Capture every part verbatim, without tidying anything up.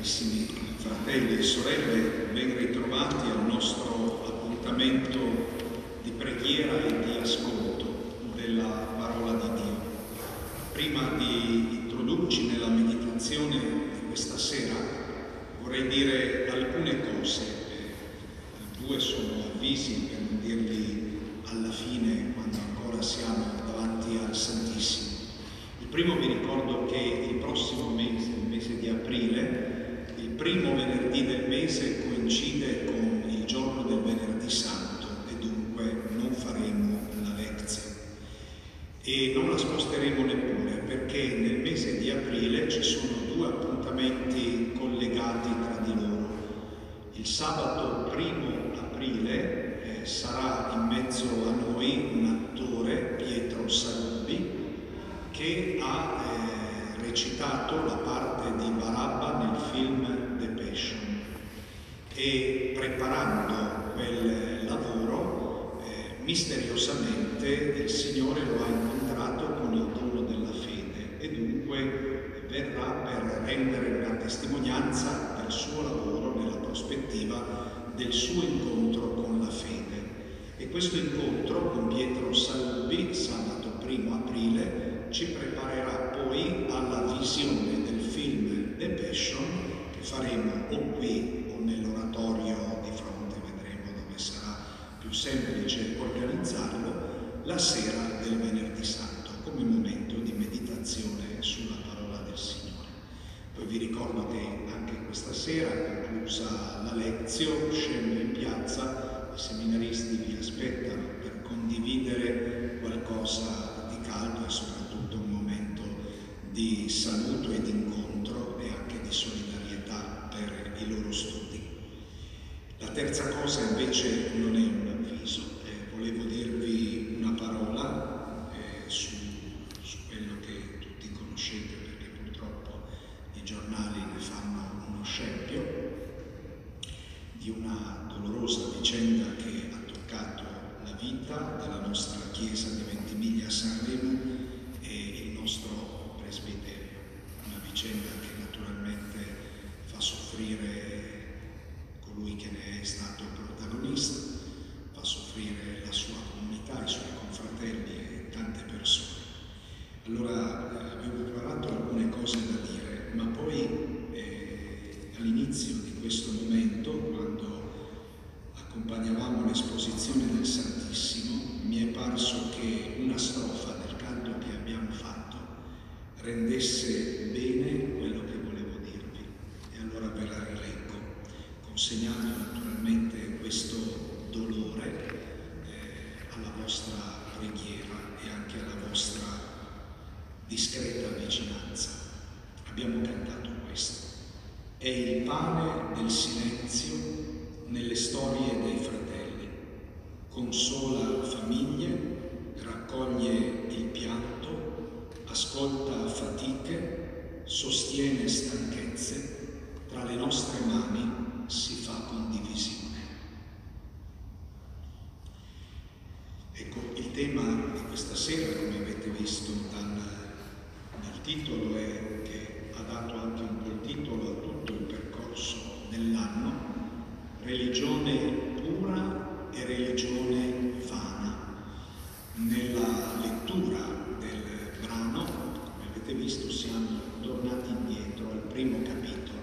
carissimi fratelli e sorelle, ben ritrovati al nostro appuntamento di preghiera e di ascolto della parola di Dio. Prima di introdurci nella meditazione di questa sera vorrei dire alcune cose, due sono avvisi per non dirli alla fine quando ancora siamo davanti al Santissimo. Il primo, vi ricordo che il prossimo mese, il mese di aprile, il primo venerdì del mese coincide con il giorno del Venerdì Santo e dunque non faremo la lezione e non la sposteremo neppure, perché nel mese di aprile ci sono due appuntamenti collegati tra di loro. Il sabato primo aprile eh, sarà in mezzo a noi un attore, Pietro Salubbi, che ha eh, recitato la parte di Barabba nel film The Passion, e preparando quel lavoro eh, misteriosamente il Signore lo ha incontrato con il dono della fede e dunque verrà per rendere una testimonianza del suo lavoro nella prospettiva del suo incontro con la fede. E questo incontro con Pietro Salubbi sabato primo aprile ci preparerà poi alla visione del film The Passion che faremo o qui o nell'oratorio di fronte, vedremo dove sarà più semplice organizzarlo, la sera del Venerdì Santo come momento di meditazione sulla parola del Signore. Poi vi ricordo che anche questa sera, conclusa la lezione, scendo in piazza, i seminaristi vi aspettano per condividere qualcosa di caldo e soprattutto di saluto e di incontro e anche di solidarietà per i loro studi. La terza cosa invece non è un avviso, eh, volevo dirvi una parola eh, su, su quello che tutti conoscete, perché purtroppo i giornali ne fanno uno scempio, di una dolorosa vicenda che ha toccato la vita della nostra chiesa di Ventimiglia a Sanremo e il nostro presbiterio, una vicenda che naturalmente fa soffrire colui che ne è stato protagonista, fa soffrire la sua comunità, i suoi confratelli e tante persone. Allora avevo preparato alcune cose da dire, ma poi eh, all'inizio di questo momento, quando accompagnavamo l'esposizione del Santissimo, mi è parso che una strofa del canto che abbiamo fatto rendesse bene quello che volevo dirvi, e allora ve la rileggo, consegnando naturalmente questo dolore eh, alla vostra preghiera e anche alla vostra discreta vicinanza. Abbiamo cantato questo: è il pane del silenzio nelle storie dei fratelli, consola famiglie, raccoglie il pianto, ascolta fatiche, sostiene stanchezze, tra le nostre mani si fa condivisione. Ecco, il tema di questa sera, come avete visto dal, dal titolo, è che ha dato anche un po' il titolo a tutto il percorso dell'anno: religione pura e religione vana. Nella lettura del brano, come avete visto, siamo tornati indietro al primo capitolo,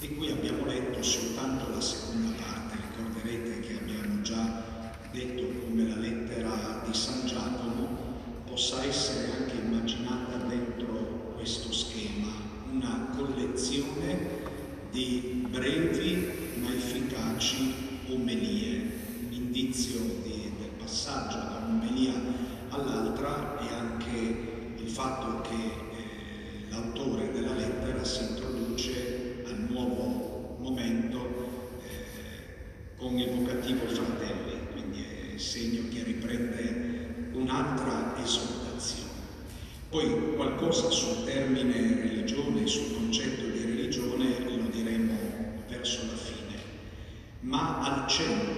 di cui abbiamo letto soltanto la seconda parte. Ricorderete che abbiamo già detto come la lettera di San Giacomo possa essere anche immaginata dentro questo schema, una collezione di brevi ma efficaci omelie, indizio di, del passaggio da un'omelia all'altra, e anche il fatto che eh, l'autore della lettera si introduce al nuovo momento eh, con evocativo fratelli, quindi è segno che riprende un'altra esortazione. Poi qualcosa sul termine religione, sul concetto di religione lo diremo verso la fine, ma al centro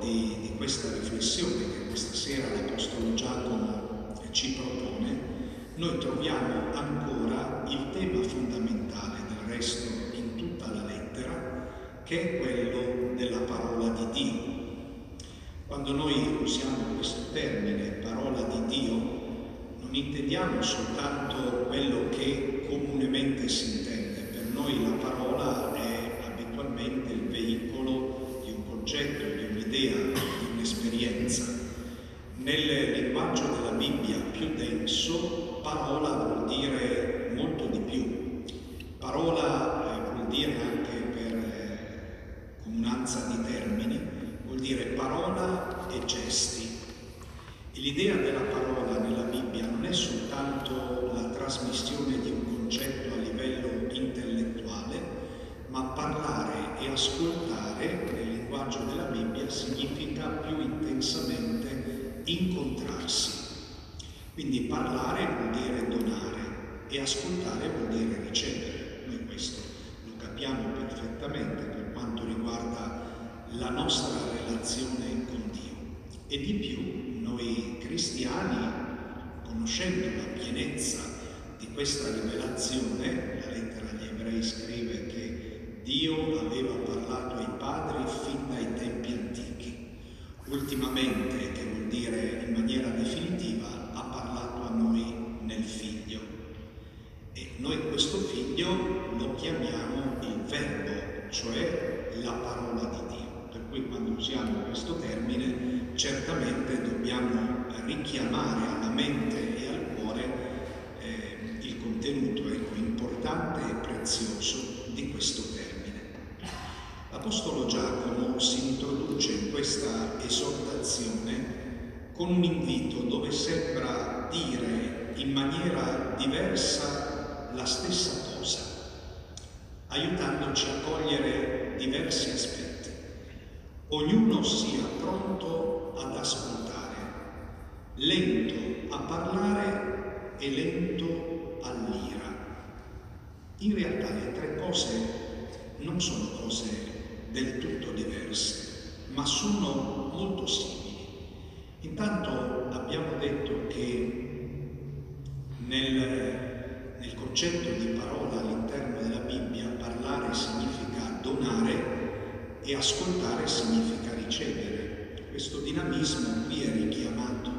di, di questa riflessione che questa sera l'Apostolo Giacomo ci propone, noi troviamo ancora il tema fondamentale del resto in tutta la lettera, che è quello della parola di Dio. Quando noi usiamo questo termine, parola di Dio, non intendiamo soltanto quello che comunemente si intende. Per noi la parola è abitualmente il veicolo di un concetto, di un'idea, di un'esperienza. Nel linguaggio della Bibbia più denso, parola vuol dire molto di più. Parola eh, vuol dire anche per eh, comunanza di termini, vuol dire parola e gesti. E l'idea della parola nella Bibbia non è soltanto la trasmissione di un concetto a livello intellettuale, ma parlare e ascoltare nel linguaggio della Bibbia significa più intensamente incontrarsi. Quindi parlare vuol dire donare e ascoltare vuol dire ricevere. Noi questo lo capiamo perfettamente per quanto riguarda la nostra relazione con Dio. E di più, noi cristiani, conoscendo la pienezza di questa rivelazione, la lettera agli Ebrei scrive che Dio aveva parlato ai padri fin dai tempi antichi. Ultimamente, che vuol dire in maniera definitiva, ha parlato a noi nel Figlio. E noi questo Figlio lo chiamiamo il Verbo, cioè la parola di Dio. Per cui quando usiamo questo termine, certamente dobbiamo richiamare alla mente e al cuore eh, il contenuto ecco, importante e prezioso di questo termine. L'Apostolo Giacomo si introduce in questa esortazione con un invito dove sembra dire in maniera diversa la stessa cosa, aiutandoci a cogliere diversi aspetti. Ognuno sia pronto ad ascoltare, lento a parlare e lento all'ira. In realtà le tre cose non sono cose del tutto diverse, ma sono molto simili. Intanto abbiamo detto che nel, nel concetto di parola all'interno della Bibbia parlare significa donare e ascoltare significa ricevere. Questo dinamismo qui è richiamato.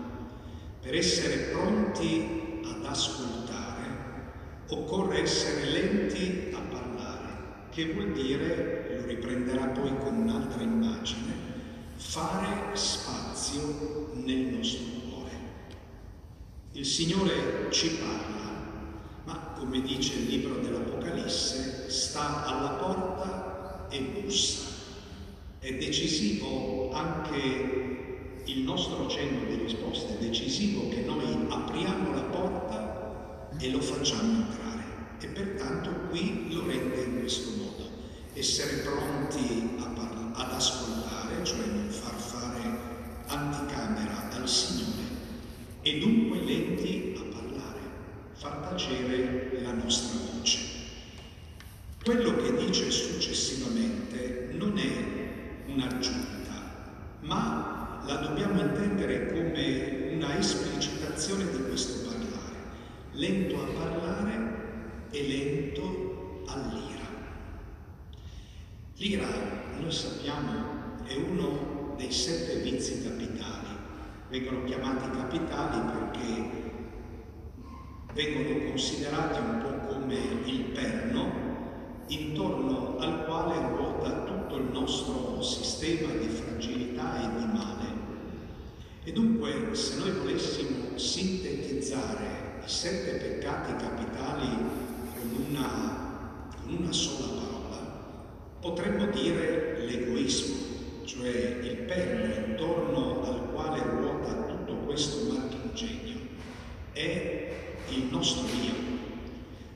Per essere pronti ad ascoltare occorre essere lenti a parlare, che vuol dire, lo riprenderà poi con un'altra immagine, fare spazio nel nostro cuore. Il Signore ci parla, ma come dice il libro dell'Apocalisse, sta alla porta e bussa. È decisivo anche il nostro cenno di risposta, è decisivo che noi apriamo la porta e lo facciamo entrare. E pertanto qui lo rende in questo modo, essere pronti a ad ascoltare, cioè non far fare anticamera al Signore, e dunque lenti a parlare, far tacere la nostra voce. Quello che dice successivamente non è un'aggiunta, ma la dobbiamo intendere come una esplicitazione di questo parlare, lento a parlare e lento all'ira. L'ira, noi sappiamo, è uno dei sette vizi capitali. Vengono chiamati capitali perché vengono considerati un po' come il perno intorno al quale ruota tutto il nostro sistema di fragilità e di male. E dunque, se noi volessimo sintetizzare i sette peccati capitali Una, una sola parola, potremmo dire l'egoismo, cioè il perno intorno al quale ruota tutto questo marchingegno è il nostro io.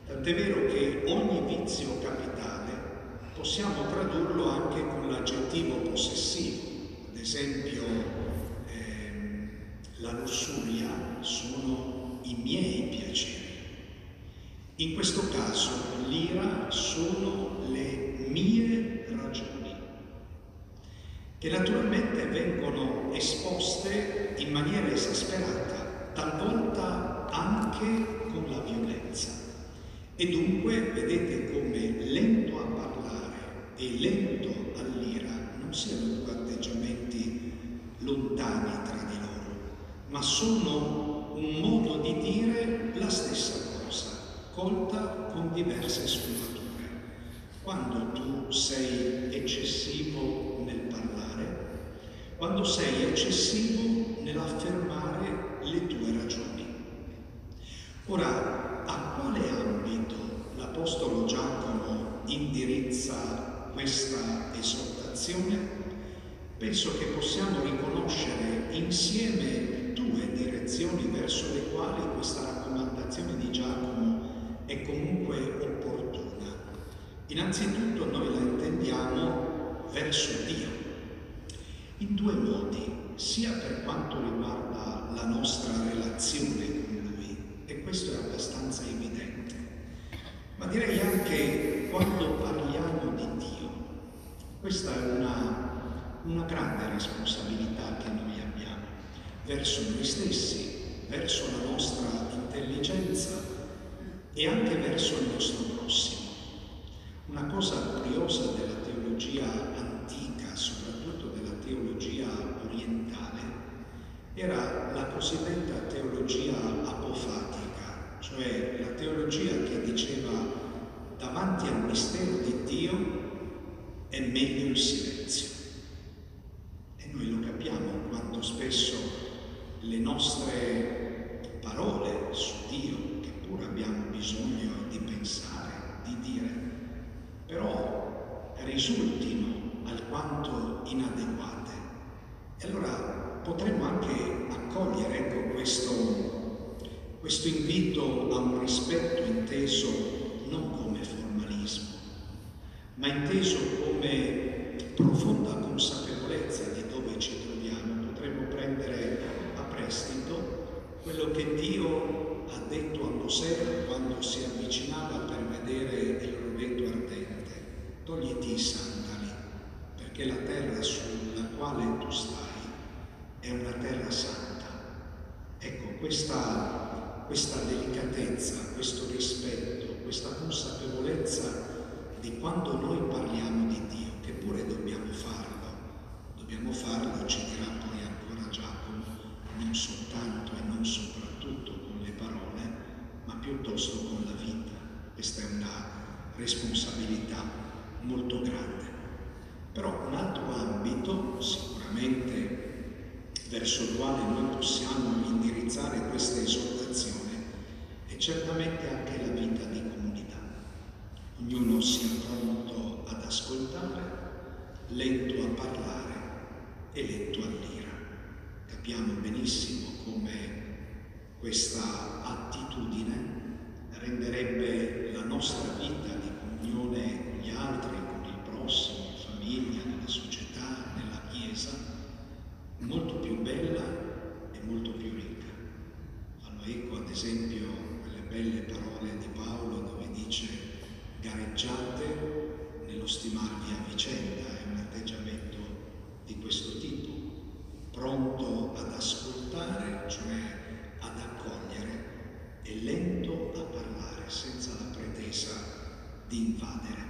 Tant'è vero che ogni vizio capitale possiamo tradurlo anche con l'aggettivo possessivo, ad esempio ehm, la lussuria sono i miei piaceri. In questo caso l'ira sono le mie ragioni, che naturalmente vengono esposte in maniera esasperata, talvolta anche con la violenza. E dunque vedete come lento a parlare e lento all'ira non siano due atteggiamenti lontani tra di loro, ma sono un modo di dire la stessa cosa, colta con diverse sfumature. Quando tu sei eccessivo nel parlare, quando sei eccessivo nell'affermare le tue ragioni. Ora, a quale ambito l'Apostolo Giacomo indirizza questa esortazione? Penso che possiamo riconoscere insieme due direzioni verso le quali questa raccomandazione di Giacomo è comunque opportuna. Innanzitutto noi la intendiamo verso Dio, in due modi, sia per quanto riguarda la nostra relazione con e questo è abbastanza evidente, ma direi anche quando parliamo di Dio. Questa è una, una grande responsabilità che noi abbiamo verso noi stessi, verso la nostra intelligenza e anche verso il nostro prossimo. Una cosa curiosa della teologia antica, soprattutto della teologia orientale, era la cosiddetta teologia apofatica, cioè la teologia che diceva davanti al mistero di Dio è meglio il silenzio. E noi lo capiamo quanto spesso le nostre parole su Dio, che pure abbiamo bisogno di pensare, di dire, però risultino alquanto inadeguate. E allora potremmo anche accogliere ecco, questo, questo invito a un rispetto inteso non come formalismo, ma inteso come profonda consapevolezza di dove ci troviamo. Potremmo prendere a prestito quello che Dio ha detto a Mosè quando si avvicinava per vedere il roveto ardente: togliti i sandali, perché la terra sulla quale tu stai è una terra santa. Ecco, questa, questa delicatezza, questo rispetto, questa consapevolezza di quando noi parliamo di Dio, che pure dobbiamo farlo, dobbiamo farlo, ci dirà poi ancora Giacomo, non soltanto e non soprattutto con le parole, ma piuttosto con la vita. Questa è una responsabilità molto grande. Però un altro ambito, sicuramente, verso il quale noi possiamo indirizzare questa esortazione è certamente anche la vita di comunità. Ognuno sia pronto ad ascoltare, lento a parlare e lento all'ira. Capiamo benissimo come questa attitudine renderebbe la nostra vita di comunione con gli altri, con il prossimo, in famiglia, nella società, nella Chiesa, molto più bella e molto più ricca. Fanno ecco ad esempio quelle belle parole di Paolo dove dice: gareggiate nello stimarvi a vicenda. È un atteggiamento di questo tipo, pronto ad ascoltare, cioè ad accogliere, e lento a parlare, senza la pretesa di invadere.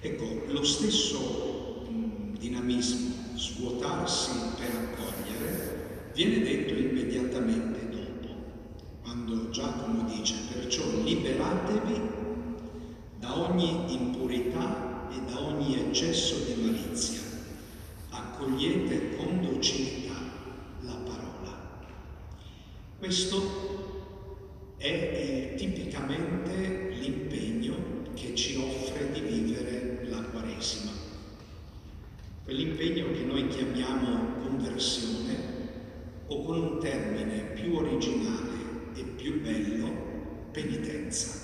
Ecco, lo stesso mh, dinamismo, svuotarsi per accogliere, viene detto immediatamente dopo, quando Giacomo dice: perciò liberatevi da ogni impurità e da ogni eccesso di malizia, accogliete con docilità la parola. Questo è il, tipicamente l'impegno che ci offre di vivere la Quaresima. Quell'impegno che noi chiamiamo conversione, o con un termine più originale e più bello, penitenza.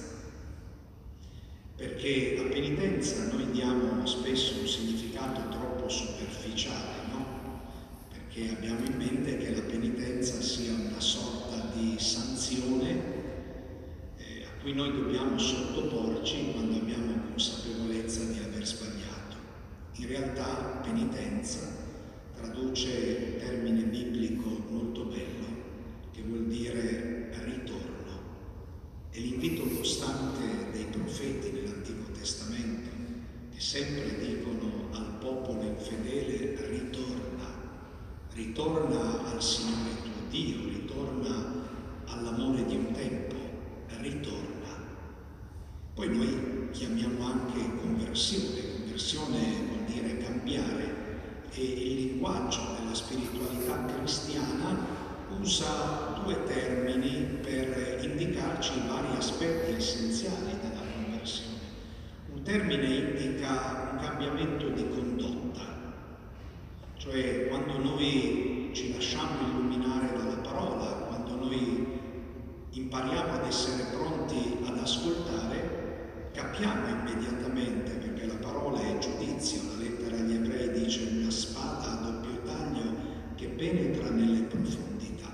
Perché la penitenza noi diamo spesso un significato troppo superficiale, no? Perché abbiamo in mente che la penitenza sia una sorta di sanzione eh, a cui noi dobbiamo sottoporci quando abbiamo consapevolezza di aver sbagliato. In realtà penitenza traduce il termine biblico molto bello che vuol dire ritorno. E l'invito costante ritorna al Signore tuo Dio, ritorna all'amore di un tempo, ritorna. Poi noi chiamiamo anche conversione, conversione vuol dire cambiare, e il linguaggio della spiritualità cristiana usa due termini per indicarci i vari aspetti essenziali della conversione. Un termine indica un cambiamento di condotta, cioè quando noi ci lasciamo illuminare dalla parola, quando noi impariamo ad essere pronti ad ascoltare, capiamo immediatamente, perché la parola è giudizio, la lettera agli Ebrei dice una spada a doppio taglio che penetra nelle profondità.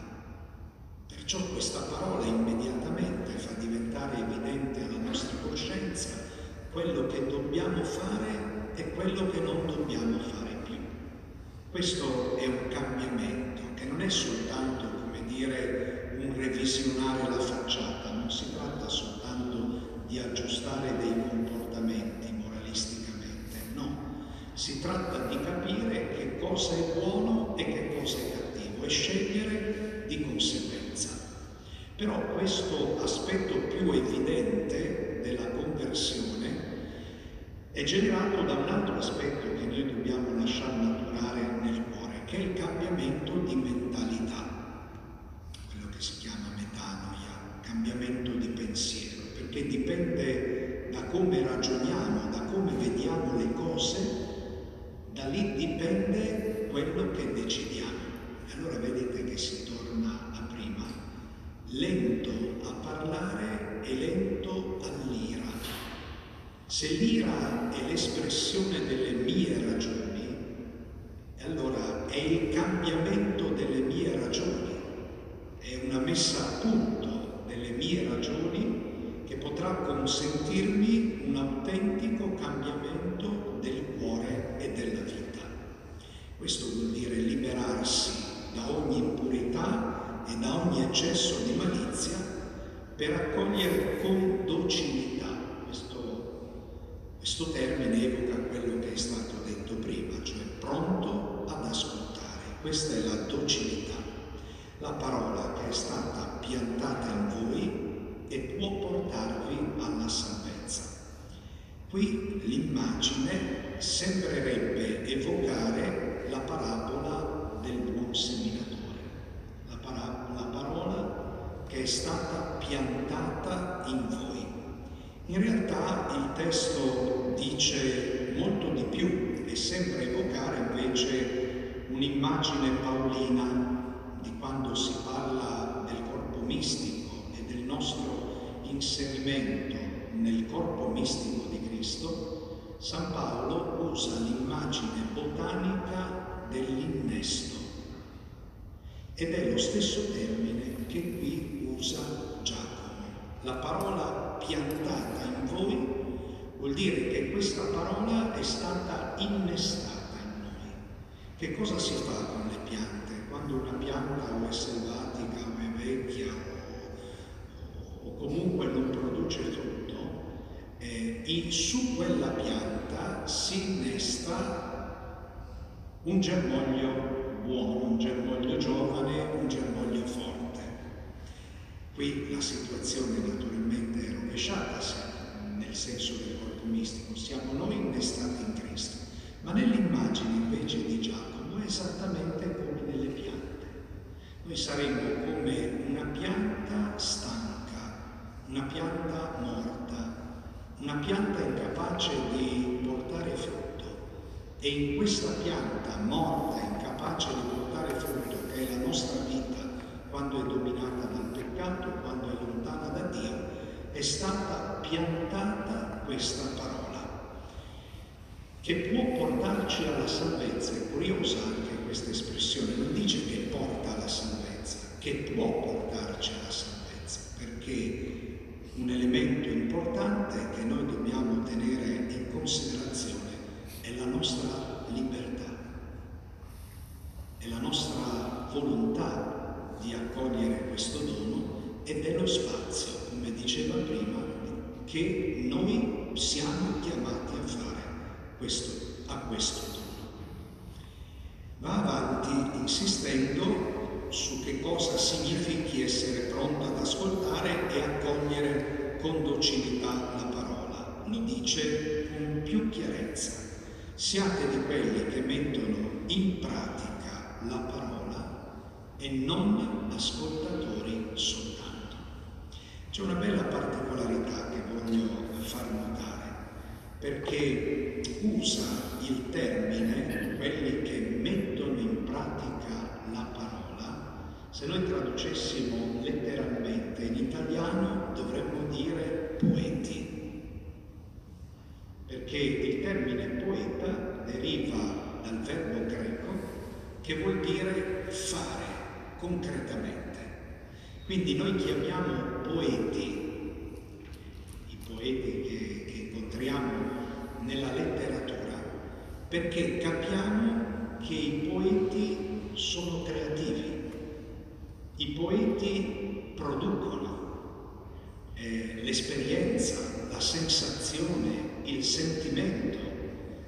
Perciò questa parola immediatamente fa diventare evidente alla nostra coscienza quello che dobbiamo fare e quello che non dobbiamo fare più. Questo è un cambiamento che non è soltanto, come dire, un revisionare la facciata, non si tratta soltanto di aggiustare dei comportamenti moralisticamente, no. Si tratta di capire che cosa è buono e che cosa è cattivo e scegliere di conseguenza. Però questo aspetto più evidente della conversione è generato da un altro aspetto che noi dobbiamo lasciar maturare nel cuore, che è il cambiamento di mentalità, quello che si chiama metanoia, cambiamento di pensiero, perché dipende da come ragioniamo, da come vediamo le cose, da lì dipende quello che decidiamo. E allora vedete che si torna a prima, lento a parlare e lento all'ira. Se l'ira è l'espressione delle mie ragioni, allora è il cambiamento delle mie ragioni, è una messa a punto delle mie ragioni che potrà consentirmi un autentico cambiamento del cuore e della vita. Questo vuol dire liberarsi da ogni impurità e da ogni eccesso di malizia per accogliere con docilità. Questo termine evoca quello che è stato detto prima, cioè pronto ad ascoltare. Questa è la docilità, la parola che è stata piantata in voi e può portarvi alla salvezza. Qui l'immagine sembrerebbe evocare la parabola del buon seminatore, la, para- la parola che è stata piantata in voi. In realtà il testo dice molto di più e sembra evocare invece un'immagine paolina di quando si parla del corpo mistico e del nostro inserimento nel corpo mistico di Cristo. San Paolo usa l'immagine botanica dell'innesto ed è lo stesso termine che qui usa Giacomo. La parola piantata in voi vuol dire che questa parola è stata innestata in noi. Che cosa si fa con le piante? Quando una pianta o è selvatica o è vecchia o, o comunque non produce frutto, eh, in, su quella pianta si innesta un germoglio buono, un germoglio giovane, un germoglio forte. Qui la situazione naturalmente è rovesciata, nel senso del corpo mistico, siamo noi innestati in Cristo, ma nell'immagine invece di Giacomo è esattamente come nelle piante. Noi saremo come una pianta stanca, una pianta morta, una pianta incapace di portare frutto, e in questa pianta morta, incapace di portare frutto, che è la nostra vita, quando è dominata dal peccato, quando è lontana da Dio, è stata piantata questa parola che può portarci alla salvezza. È curiosa anche questa espressione, non dice che porta alla salvezza, che può portarci alla salvezza, perché un elemento importante che noi dobbiamo tenere in considerazione è la nostra libertà, è la nostra volontà di accogliere questo dono e dello spazio, come diceva prima, che noi siamo chiamati a fare questo, a questo dono. va avanti insistendo su che cosa significhi essere pronto ad ascoltare e accogliere con docilità la parola. Lo dice con più chiarezza: siate di quelli che mettono in pratica la parola e non ascoltatori soltanto. C'è una bella particolarità che voglio far notare, perché usa il termine quelli che mettono in pratica la parola. Se noi traducessimo letteralmente in italiano dovremmo dire poeti, perché il termine poeta deriva dal verbo greco che vuol dire fare concretamente. Quindi noi chiamiamo poeti, i poeti che, che incontriamo nella letteratura, perché capiamo che i poeti sono creativi, i poeti producono eh, l'esperienza, la sensazione, il sentimento,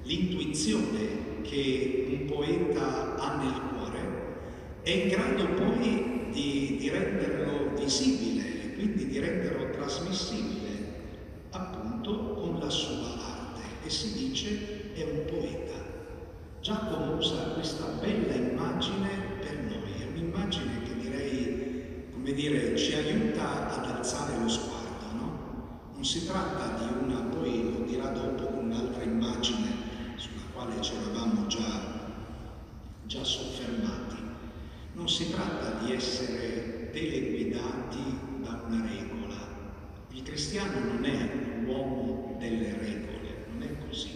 l'intuizione che un poeta ha nel cuore, è in grado poi Di, di renderlo visibile e quindi di renderlo trasmissibile appunto con la sua arte, e si dice è un poeta. Giacomo usa questa bella immagine per noi, è un'immagine che direi, come dire, ci aiuta ad alzare lo sguardo, no? Non si tratta di una, poi lo dirà dopo con un'altra immagine sulla quale ci eravamo già, già soffermati. Non si tratta di essere teleguidati da una regola. Il cristiano non è l'uomo delle regole, non è così.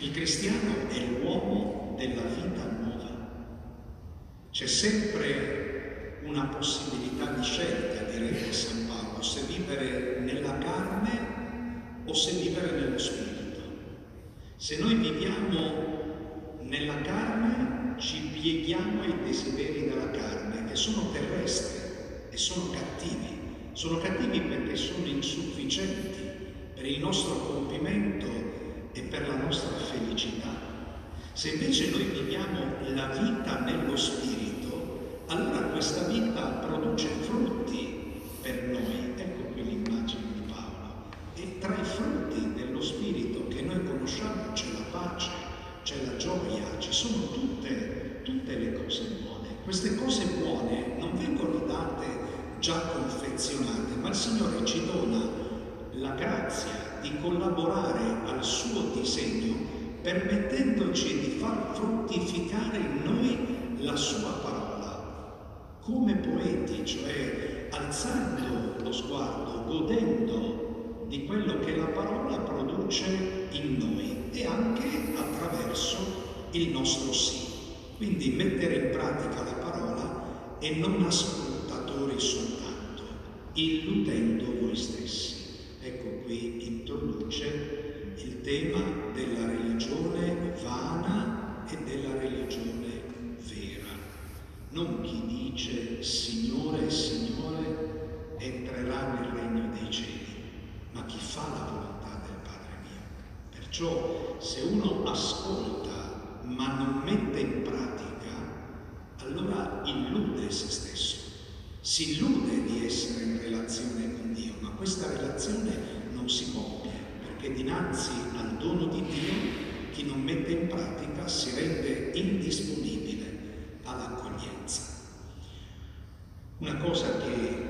Il cristiano è l'uomo della vita nuova. C'è sempre una possibilità di scelta, direbbe San Paolo, se vivere nella carne o se vivere nello spirito. Se noi viviamo nella carne ci pieghiamo ai desideri della carne, che sono terrestri e sono cattivi. Sono cattivi perché sono insufficienti per il nostro compimento e per la nostra felicità. Se invece noi viviamo la vita nello spirito, allora questa vita produce frutti per noi. Ecco qui l'immagine di Paolo. E tra i frutti dello spirito che noi conosciamo c'è la pace, c'è la gioia, ci sono tutte, tutte le cose buone. Queste cose buone non vengono date già confezionate, ma il Signore ci dona la grazia di collaborare al suo disegno, permettendoci di far fruttificare in noi la sua parola. Come poeti, cioè alzando lo sguardo, godendo di quello che la parola produce in noi e anche attraverso il nostro sì. Quindi mettere in pratica la parola e non ascoltatori soltanto, illudendo voi stessi. Ecco qui introduce il tema della religione vana e della religione vera. Non chi dice Signore, Signore entrerà nel regno dei cieli, ma chi fa la volontà del Padre mio. Perciò se uno ascolta ma non mette in pratica, allora illude se stesso, si illude di essere in relazione con Dio, ma questa relazione non si compie, perché dinanzi al dono di Dio chi non mette in pratica si rende indisponibile all'accoglienza. Una cosa che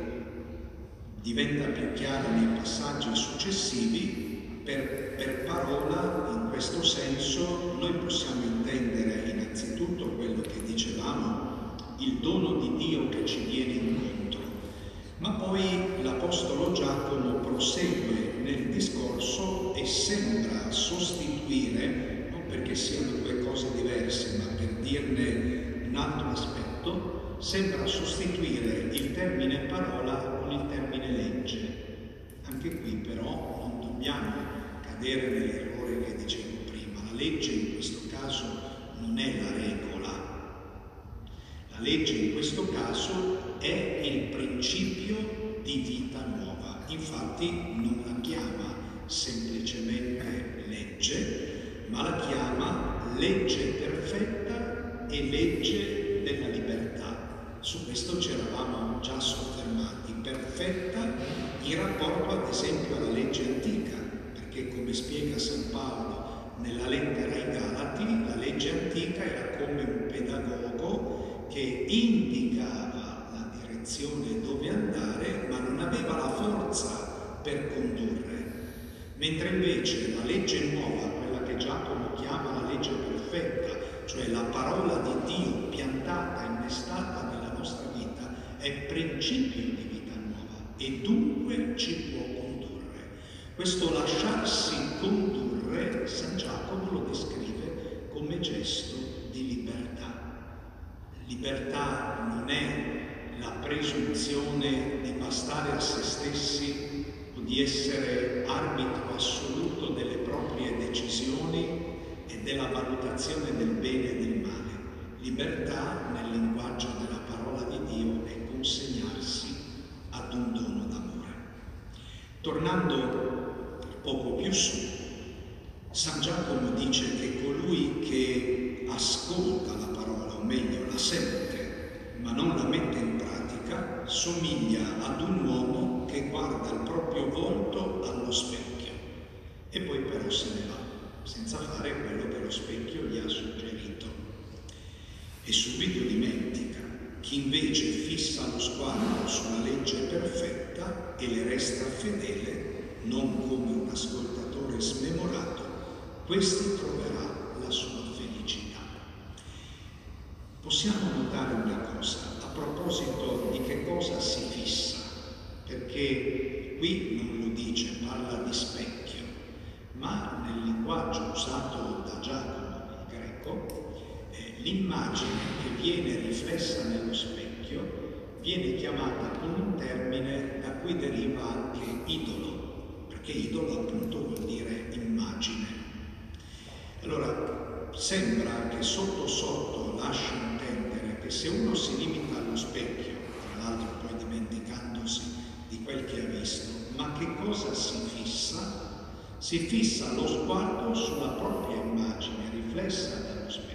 diventa più chiaro nei passaggi successivi, per, per parola in questo senso noi possiamo intendere innanzitutto quello che dicevamo, il dono di Dio che ci viene incontro, ma poi l'Apostolo Giacomo prosegue nel discorso e sembra sostituire, non perché siano due cose diverse, ma per dirne un altro aspetto, sembra sostituire il termine parola con il termine legge. Anche qui però non dobbiamo cadere nell'errore che dicevo prima. La legge in questo caso non è la regola. La legge in questo caso è il principio di vita nuova. Infatti non la chiama semplicemente legge, ma la chiama legge perfetta e legge della libertà. Su questo ci eravamo già soffermati. Perfetta in rapporto ad esempio alla legge antica, perché come spiega San Paolo nella lettera ai Galati, la legge antica era come un pedagogo che indicava la direzione dove andare, ma non aveva la forza per condurre. Mentre invece la legge nuova, quella che Giacomo chiama la legge perfetta, cioè la parola di Dio piantata, innestata nella nostra vita, è principio di vita nuova e dunque ci può condurre. Questo lasciarsi condurre, San Giacomo lo descrive come gesto di libertà. Libertà non è la presunzione di bastare a se stessi, di essere arbitro assoluto delle proprie decisioni e della valutazione del bene e del male. Libertà, nel linguaggio della parola di Dio, è consegnarsi ad un dono d'amore. Tornando poco più su, San Giacomo dice che colui che ascolta la parola, o meglio la sente, ma non la mette in pratica, somiglia ad un uomo che guarda il proprio volto allo specchio e poi però se ne va, senza fare quello che lo specchio gli ha suggerito. E subito dimentica. Chi invece fissa lo sguardo sulla legge perfetta e le resta fedele, non come un ascoltatore smemorato, questi troverà la sua felicità. Possiamo notare una cosa a proposito di che cosa si fissa, perché qui non lo dice, parla di specchio, ma nel linguaggio usato da Giacomo il greco, eh, l'immagine che viene riflessa nello specchio viene chiamata con un termine da cui deriva anche idolo, perché idolo appunto vuol dire immagine. Allora sembra che sotto sotto lasci intendere che se uno si limita allo specchio, tra l'altro poi dimenticandosi di quel che ha visto, ma che cosa si fissa? Si fissa lo sguardo sulla propria immagine riflessa dallo specchio,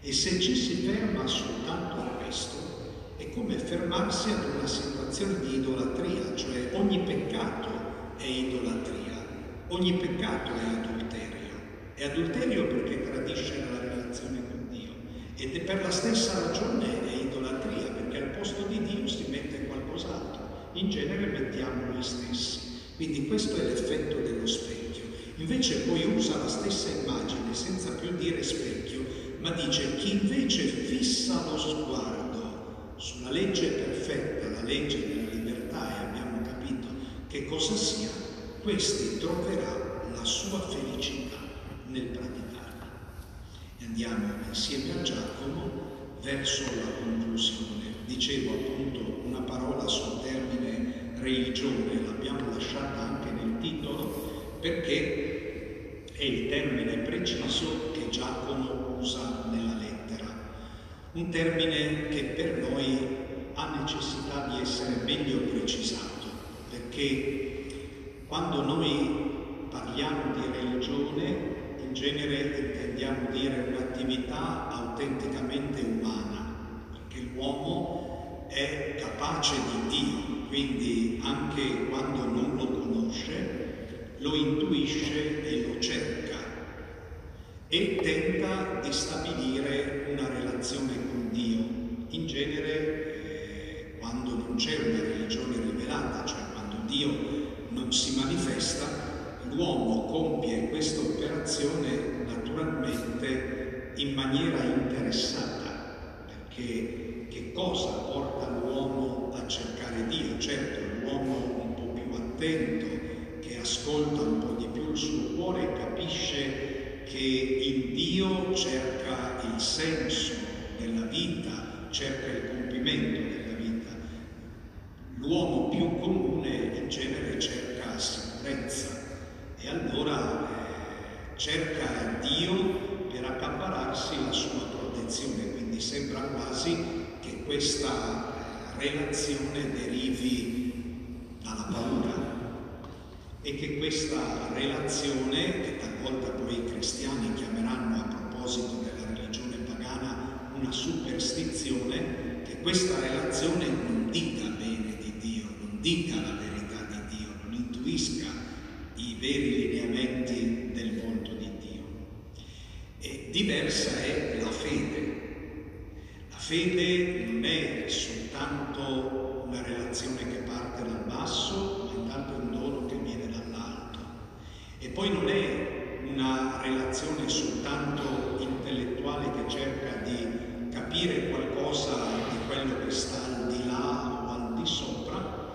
e se ci si ferma soltanto a questo è come fermarsi ad una situazione di idolatria, cioè ogni peccato è idolatria, ogni peccato è adulterio, è adulterio perché tradisce la relazione con Dio, ed è per la stessa ragione è idolatria, perché al posto di Dio si mette qualcos'altro. In genere mettiamo noi stessi, quindi questo è l'effetto dello specchio. Invece poi usa la stessa immagine senza più dire specchio, ma dice chi invece fissa lo sguardo sulla legge perfetta, la legge della libertà, e abbiamo capito che cosa sia, questi troverà la sua felicità nel praticarla. E andiamo insieme a Giacomo verso la conclusione. Dicevo appunto una parola sul termine religione, l'abbiamo lasciata anche nel titolo perché è il termine preciso che Giacomo usa nella lettera. Un termine che per noi ha necessità di essere meglio precisato, perché quando noi parliamo di religione in genere intendiamo dire un'attività autenticamente umana, che l'uomo è capace di Dio, quindi anche quando non lo conosce, lo intuisce e lo cerca e tenta di stabilire una relazione con Dio. In genere eh, quando non c'è una religione rivelata, cioè quando Dio non si manifesta, l'uomo compie questa operazione naturalmente in maniera interessata. Che, che cosa porta l'uomo a cercare Dio? Certo, l'uomo un po' più attento, che ascolta un po' di più il suo cuore, capisce che in Dio cerca il senso della vita, cerca il compimento della vita. L'uomo più comune in genere cerca sicurezza e allora eh, cerca Dio per accaparrarsi la sua protezione. Sembra quasi che questa relazione derivi dalla paura e che questa relazione, che talvolta poi i cristiani chiameranno a proposito della religione pagana superstizione che questa relazione non dica bene di Dio, non dica la verità di Dio, non intuisca i veri lineamenti del volto di Dio. E diversa è la fede. La fede non è soltanto una relazione che parte dal basso, ma intanto è un dono che viene dall'alto. E poi non è una relazione soltanto intellettuale che cerca di capire qualcosa di quello che sta al di là o al di sopra,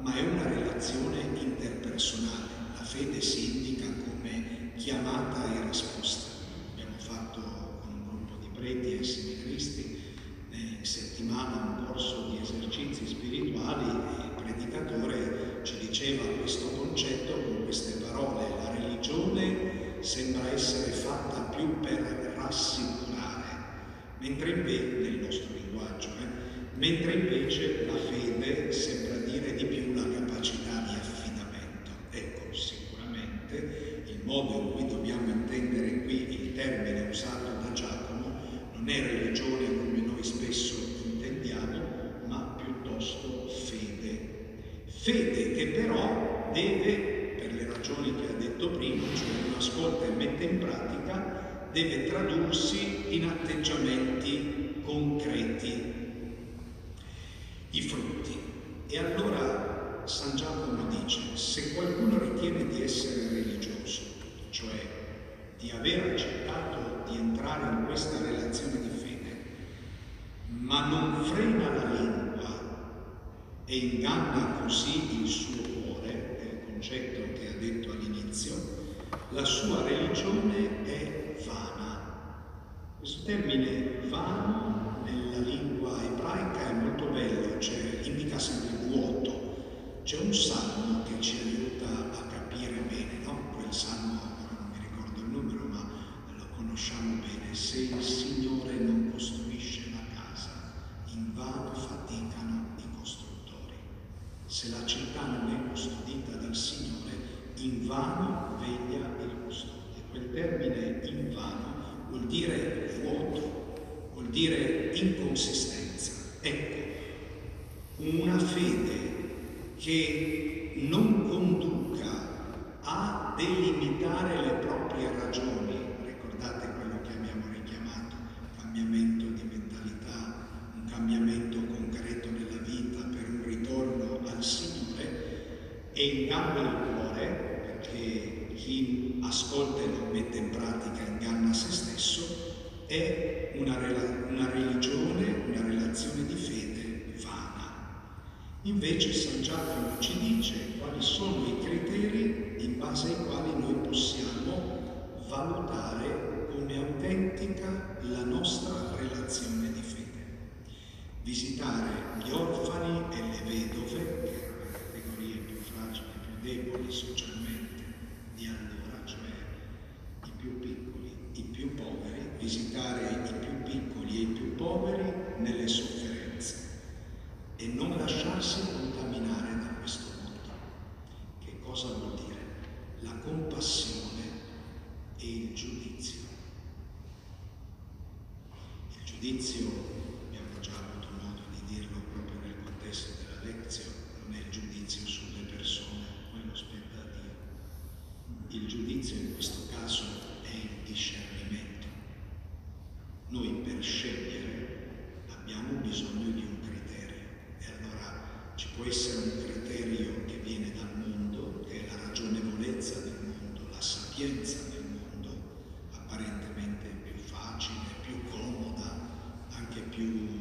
ma è una relazione interpersonale. La fede si indica come chiamata e risposta. Abbiamo fatto con un gruppo di preti e seminaristi in settimana un corso di esercizi spirituali e il predicatore ci diceva questo concetto con queste parole: la religione sembra essere fatta più per rassicurare, mentre invece, nel nostro linguaggio, eh, mentre invece la fede sembra dire di più la capacità di affidamento. Ecco, sicuramente il modo in cui dobbiamo intendere qui il termine usato da Giacomo non è religione come noi spesso intendiamo, ma piuttosto fede. Fede che però deve, per le ragioni che ha detto prima, cioè non ascolta e mette in pratica, deve tradursi in atteggiamenti concreti, i frutti. E allora San Giacomo dice: se qualcuno ritiene di essere religioso, cioè di aver accettato di entrare in questa relazione di fede, ma non frena la lingua e inganna così il suo cuore, che ha detto all'inizio, la sua religione è vana. Questo termine vano nella lingua ebraica è molto bello, cioè indica sempre vuoto. C'è un salmo che ci aiuta a capire bene, no? Quel salmo, ora non mi ricordo il numero, ma lo conosciamo bene. Se il Signore non costruisce la casa, in vano faticano i costruttori. Se la città non è custodita dal Signore, invano veglia il custode. Quel termine invano vuol dire vuoto, vuol dire inconsistenza. Ecco, una fede che non conduca a delimitare le proprie ragioni, ricordate quello che abbiamo richiamato, cambiamento di mentalità, un cambiamento concreto nella vita per un ritorno al Signore, e inganna il cuore, perché chi ascolta e non mette in pratica inganna se stesso, è una, una religione, una relazione di fede vana. Invece San Giacomo ci dice quali sono i criteri in base ai quali noi possiamo valutare come autentica la nostra relazione di fede. Visitare gli orfani e le vedove, che erano le categorie più fragili, più deboli socialmente di allora, cioè i più piccoli, i più poveri, visitare i più piccoli e i più poveri nelle sofferenze e non lasciarsi contaminare da questo mondo. Che cosa vuol dire? La compassione e il giudizio. Il giudizio, dirlo proprio nel contesto della lezione, non è il giudizio sulle persone, quello spetta a Dio. Il giudizio in questo caso è il discernimento. Noi per scegliere abbiamo bisogno di un criterio, e allora ci può essere un criterio che viene dal mondo, che è la ragionevolezza del mondo, la sapienza del mondo, apparentemente più facile, più comoda, anche più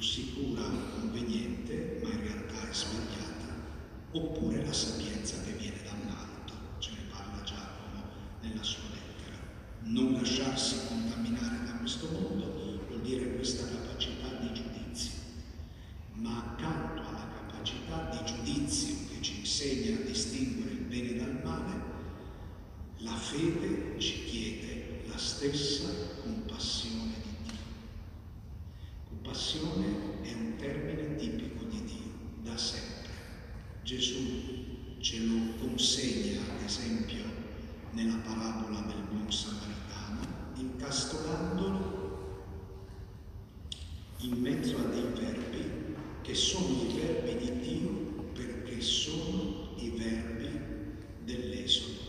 sicura, conveniente, ma in realtà è sbagliata, oppure la sapienza che viene dall'alto, ce ne parla Giacomo nella sua lettera. Non lasciarsi contaminare da questo mondo vuol dire questa capacità di giudizio, ma accanto alla capacità di giudizio che ci insegna a distinguere il bene dal male, la fede ci chiede la stessa compassione di Dio. Compassione è un termine tipico di Dio, da sempre. Gesù ce lo consegna, ad esempio, nella parabola del buon samaritano, incastonandolo che sono i verbi di Dio perché sono i verbi dell'Esodo.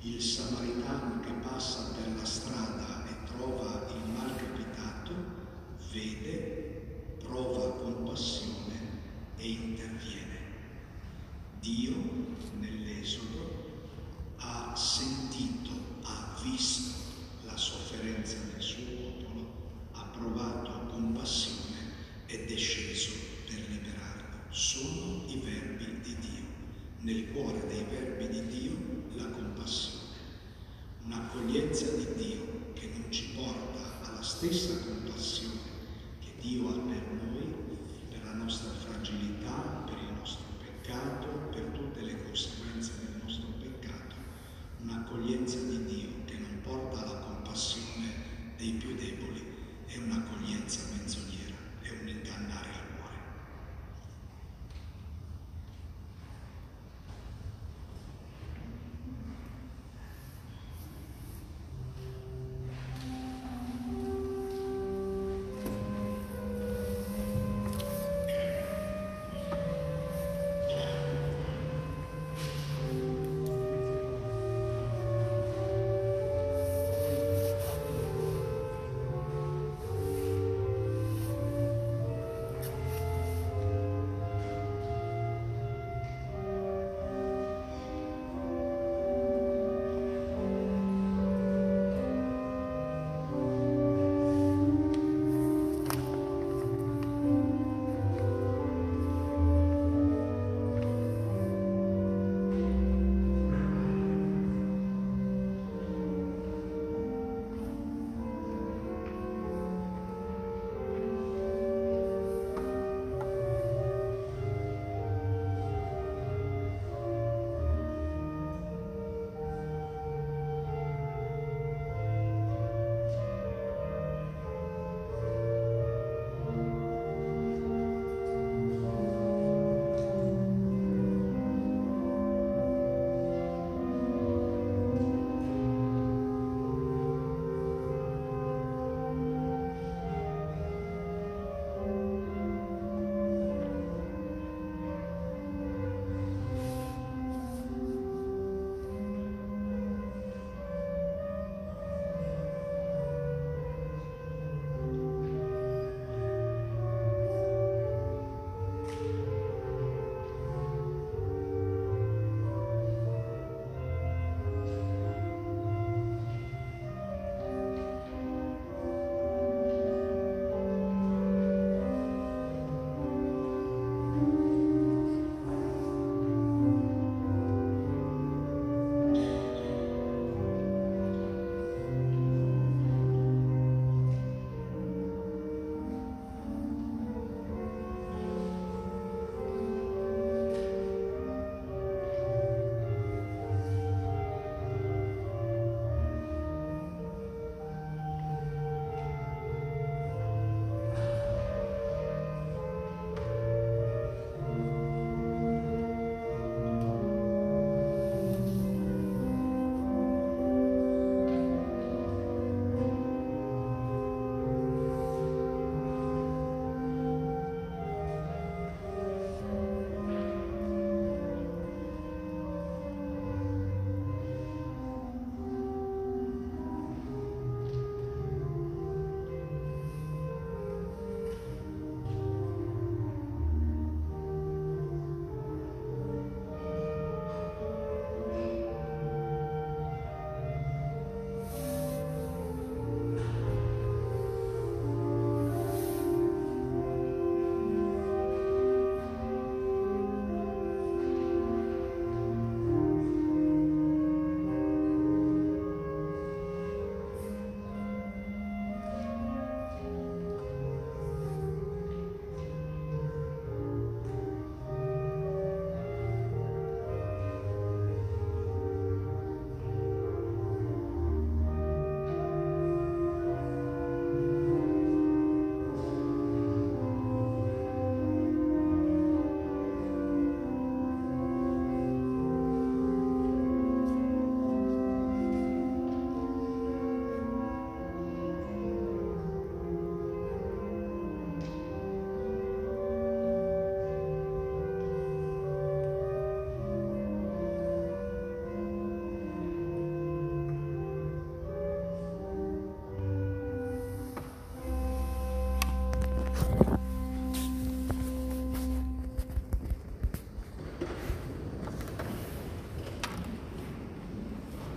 Il samaritano che passa per la strada e trova il mal capitato, vede, prova compassione e interviene. Dio nell'Esodo ha sentito, ha visto la sofferenza del suo popolo, ha provato compassione ed è sceso per liberarlo. Sono i verbi di Dio. Nel cuore dei verbi di Dio la compassione. Un'accoglienza di Dio che non ci porta alla stessa compassione che Dio ha per noi,